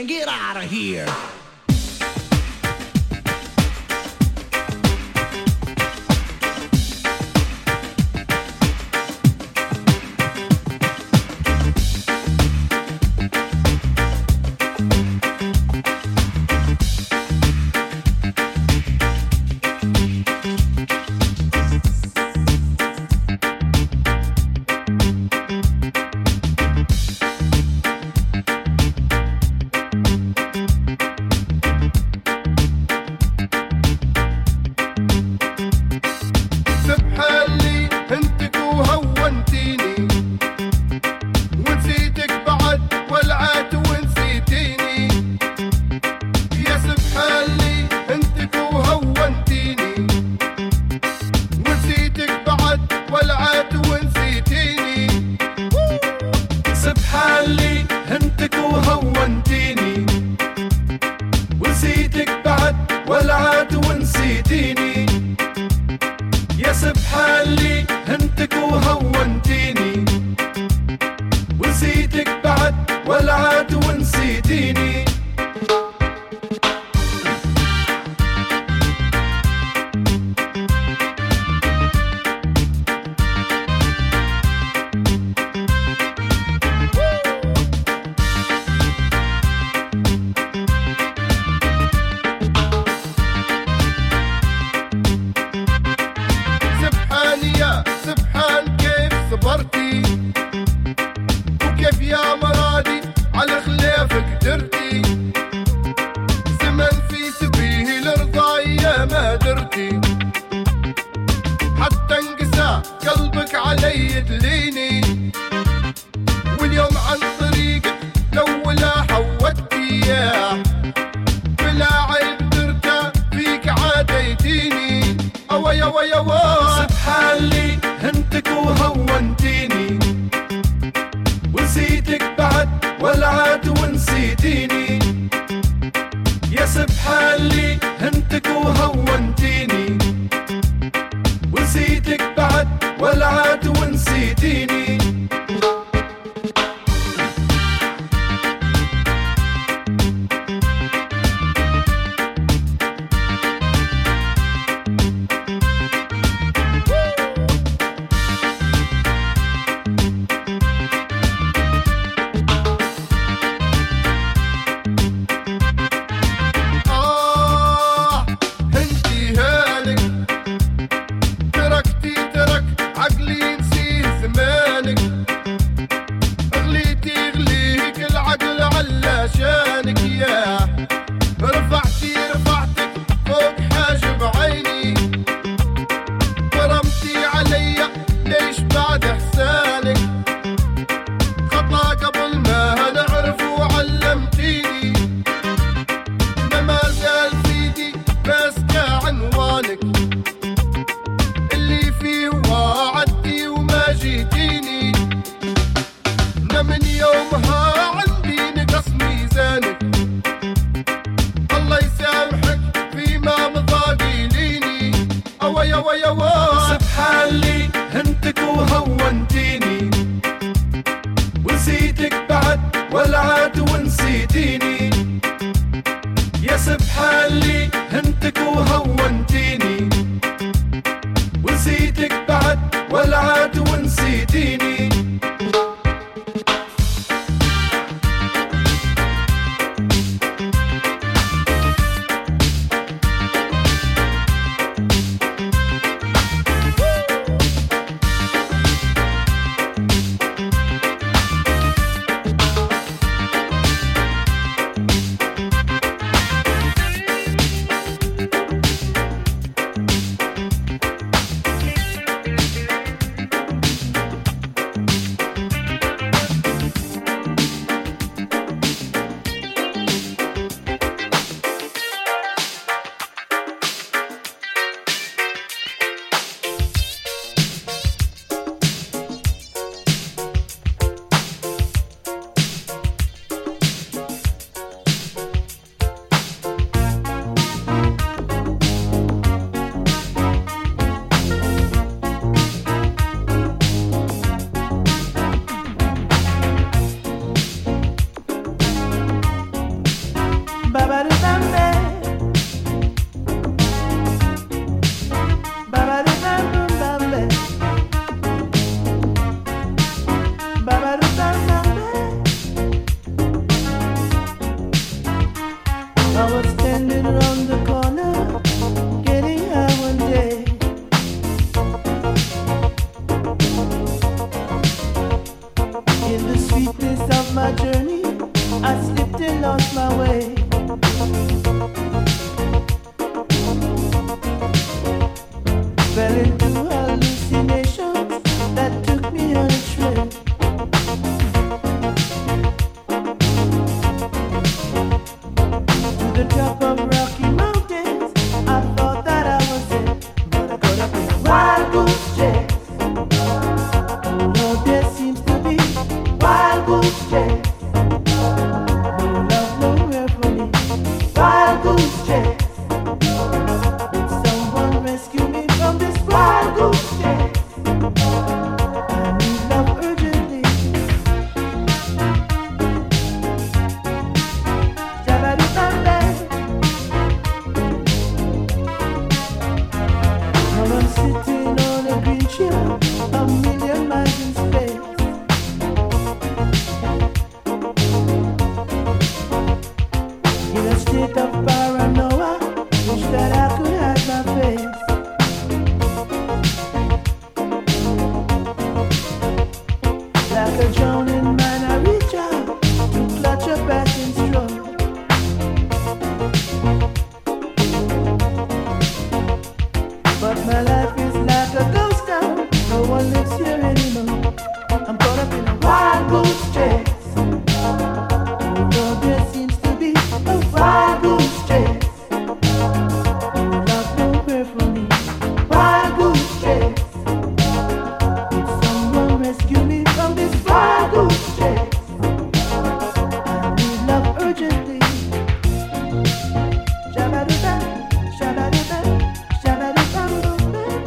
and get out of here. ونسيتيني Shabba-dabba, shabba-dabba, shabba-dabba.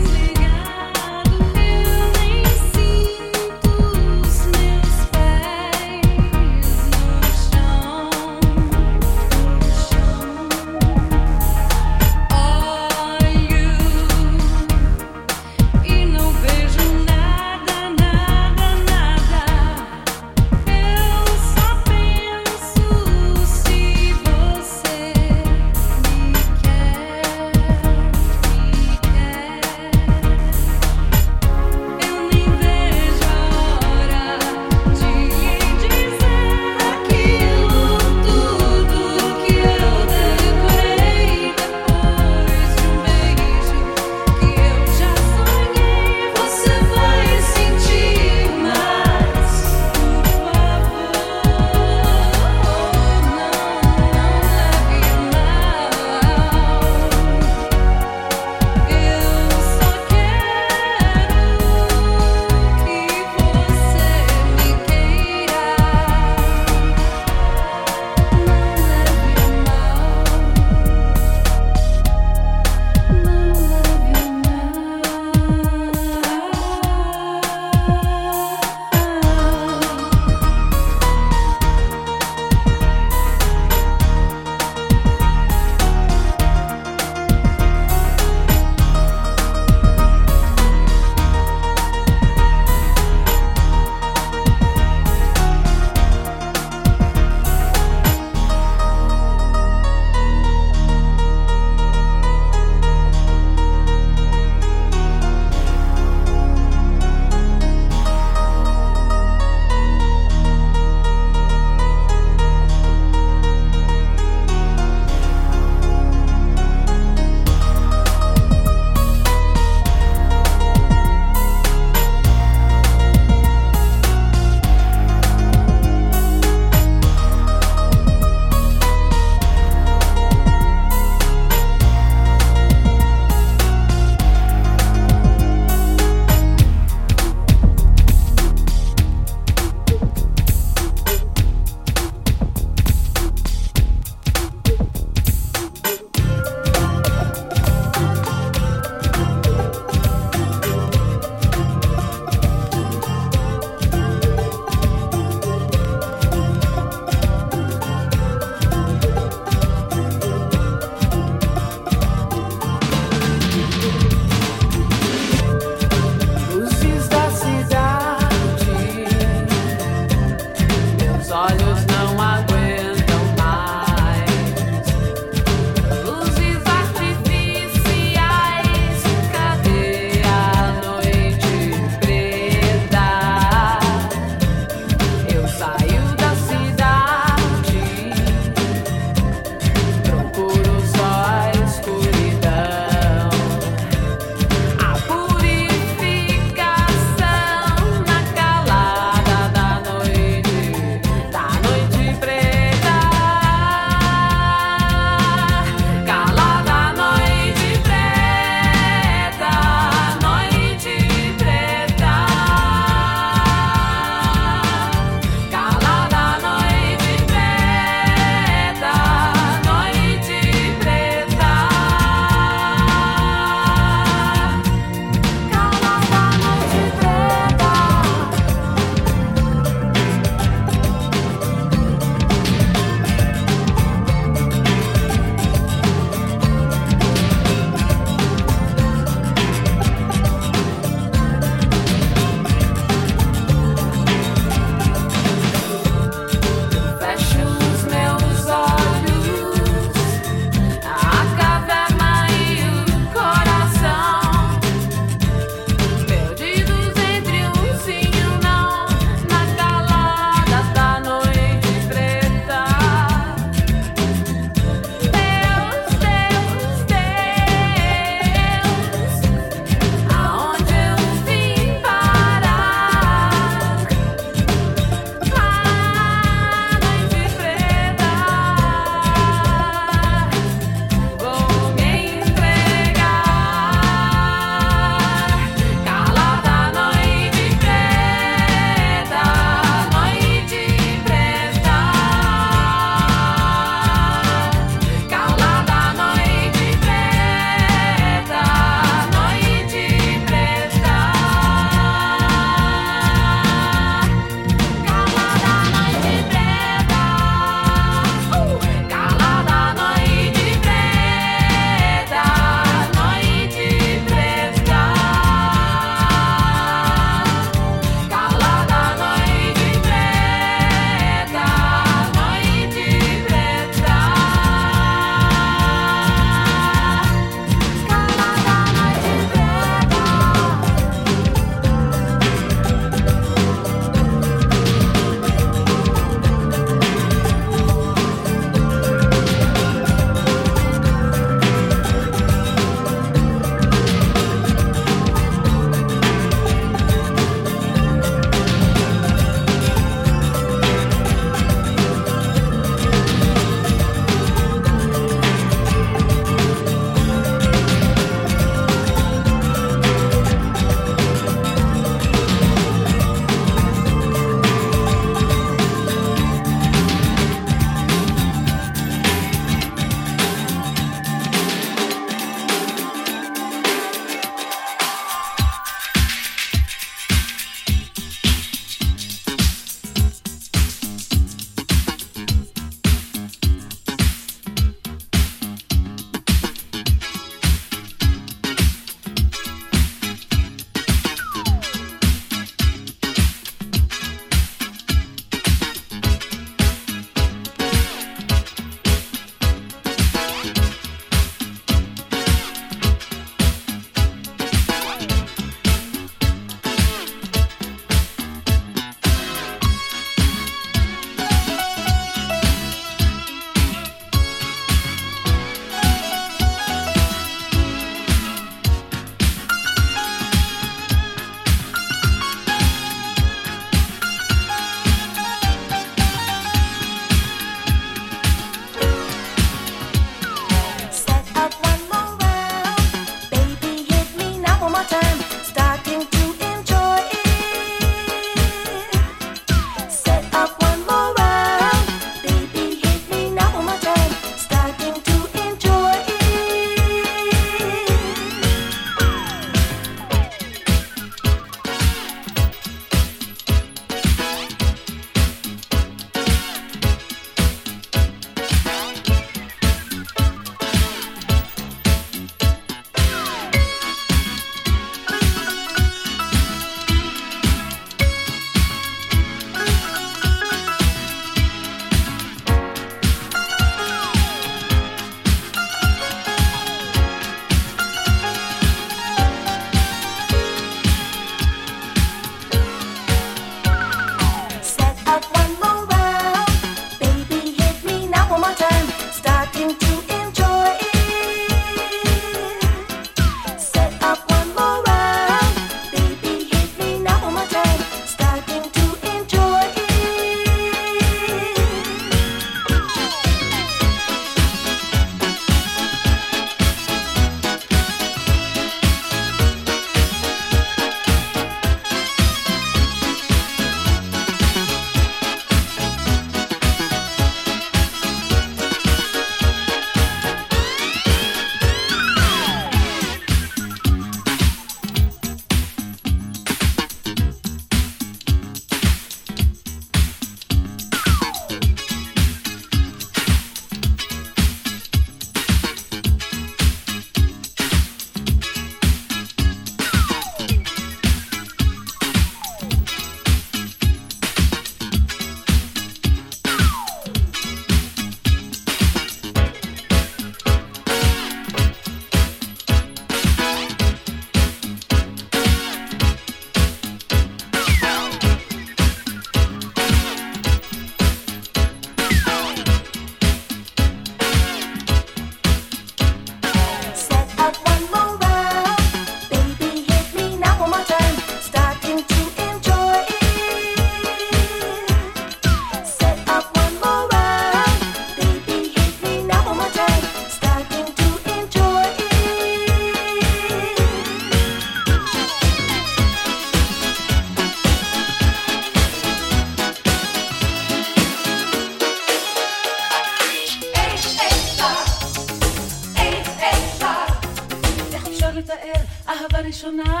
אפשר לתאר אהבה ראשונה.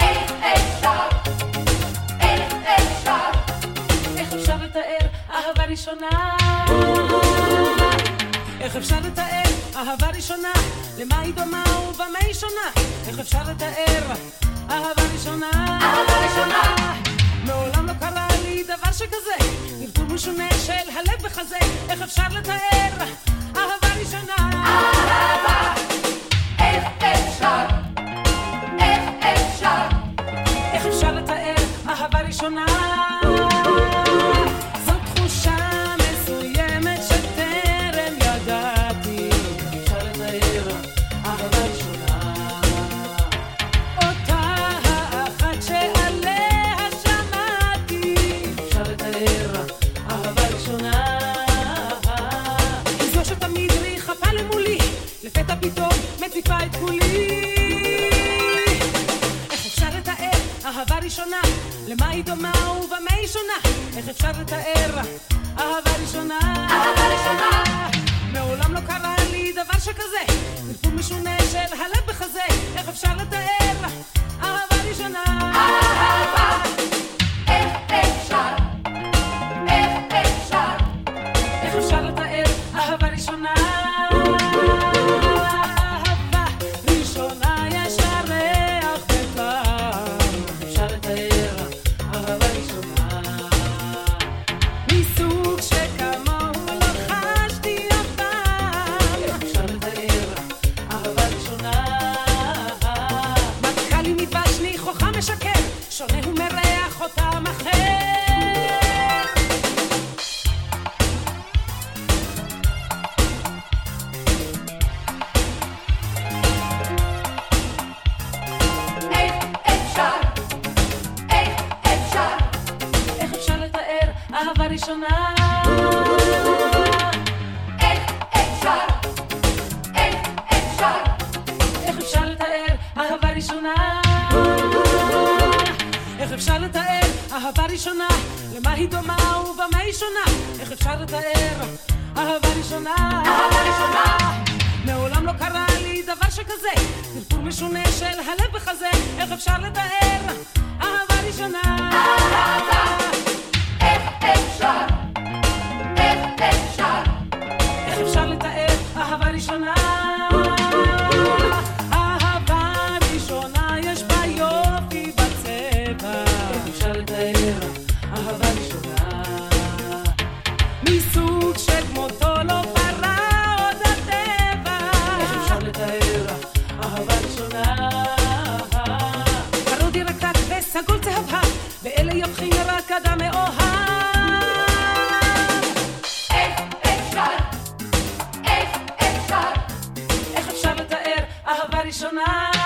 איך אפשר, איך אפשר, איך אפשר לתאר אהבה ראשונה. איך אפשר לתאר אהבה ראשונה, למה היא דומה ובמה היא שונה. איך אפשר לתאר אהבה ראשונה, אהבה ראשונה. מעולם לא קרה לי דבר שכזה, נבדול משונה של הלב בחזה. איך אפשר לתאר אהבה ראשונה, אהבה. איך אפשר, איך אפשר, איך אפשר לתאר אהבה ראשונה. למה היא דומה ובמה היא שונה? איך אפשר לתאר אהבה ראשונה, אהבה ראשונה. מעולם לא קרה לי דבר שכזה, נלפו משונה של הלב בחזה. איך אפשר לתאר אהבה ראשונה, אהבה. איך אפשר, איך אפשר, איך אפשר לתאר אהבה ראשונה. Sonata.